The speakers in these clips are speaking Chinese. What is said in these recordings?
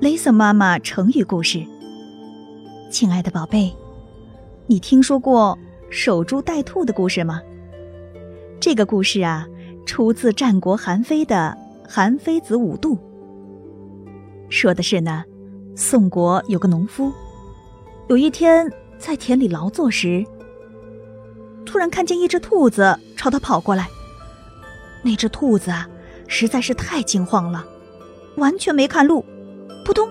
Lisa 妈妈成语故事。亲爱的宝贝，你听说过守株待兔的故事吗？这个故事啊，出自战国韩非的《韩非子五度》，说的是呢，宋国有个农夫，有一天在田里劳作时，突然看见一只兔子朝他跑过来。那只兔子啊，实在是太惊慌了，完全没看路，扑通，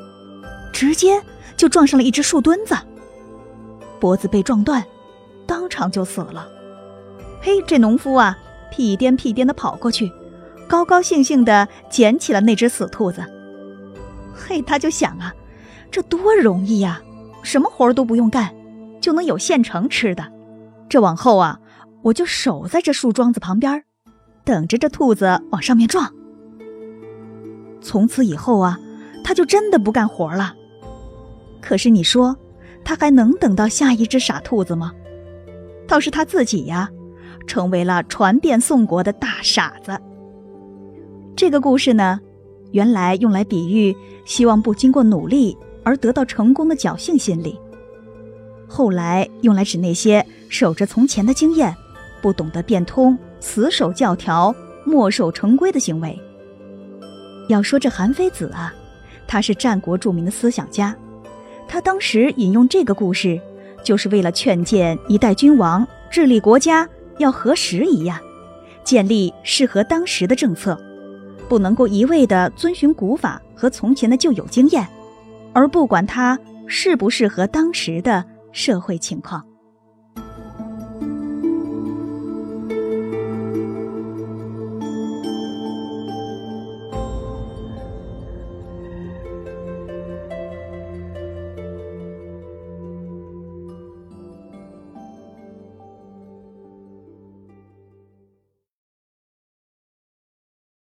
直接就撞上了一只树墩子，脖子被撞断，当场就死了。嘿，这农夫啊，屁颠屁颠地跑过去，高高兴兴地捡起了那只死兔子。嘿，他就想啊，这多容易啊，什么活儿都不用干，就能有现成吃的。这往后啊，我就守在这树桩子旁边，等着这兔子往上面撞。从此以后啊，他就真的不干活了。可是你说他还能等到下一只傻兔子吗？倒是他自己呀，成为了传遍宋国的大傻子。这个故事呢，原来用来比喻希望不经过努力而得到成功的侥幸心理，后来用来指那些守着从前的经验，不懂得变通，死守教条，墨守成规的行为。要说这韩非子啊，他是战国著名的思想家，他当时引用这个故事，就是为了劝谏一代君王治理国家要合时宜呀，建立适合当时的政策，不能够一味地遵循古法和从前的旧有经验，而不管它适不适合当时的社会情况。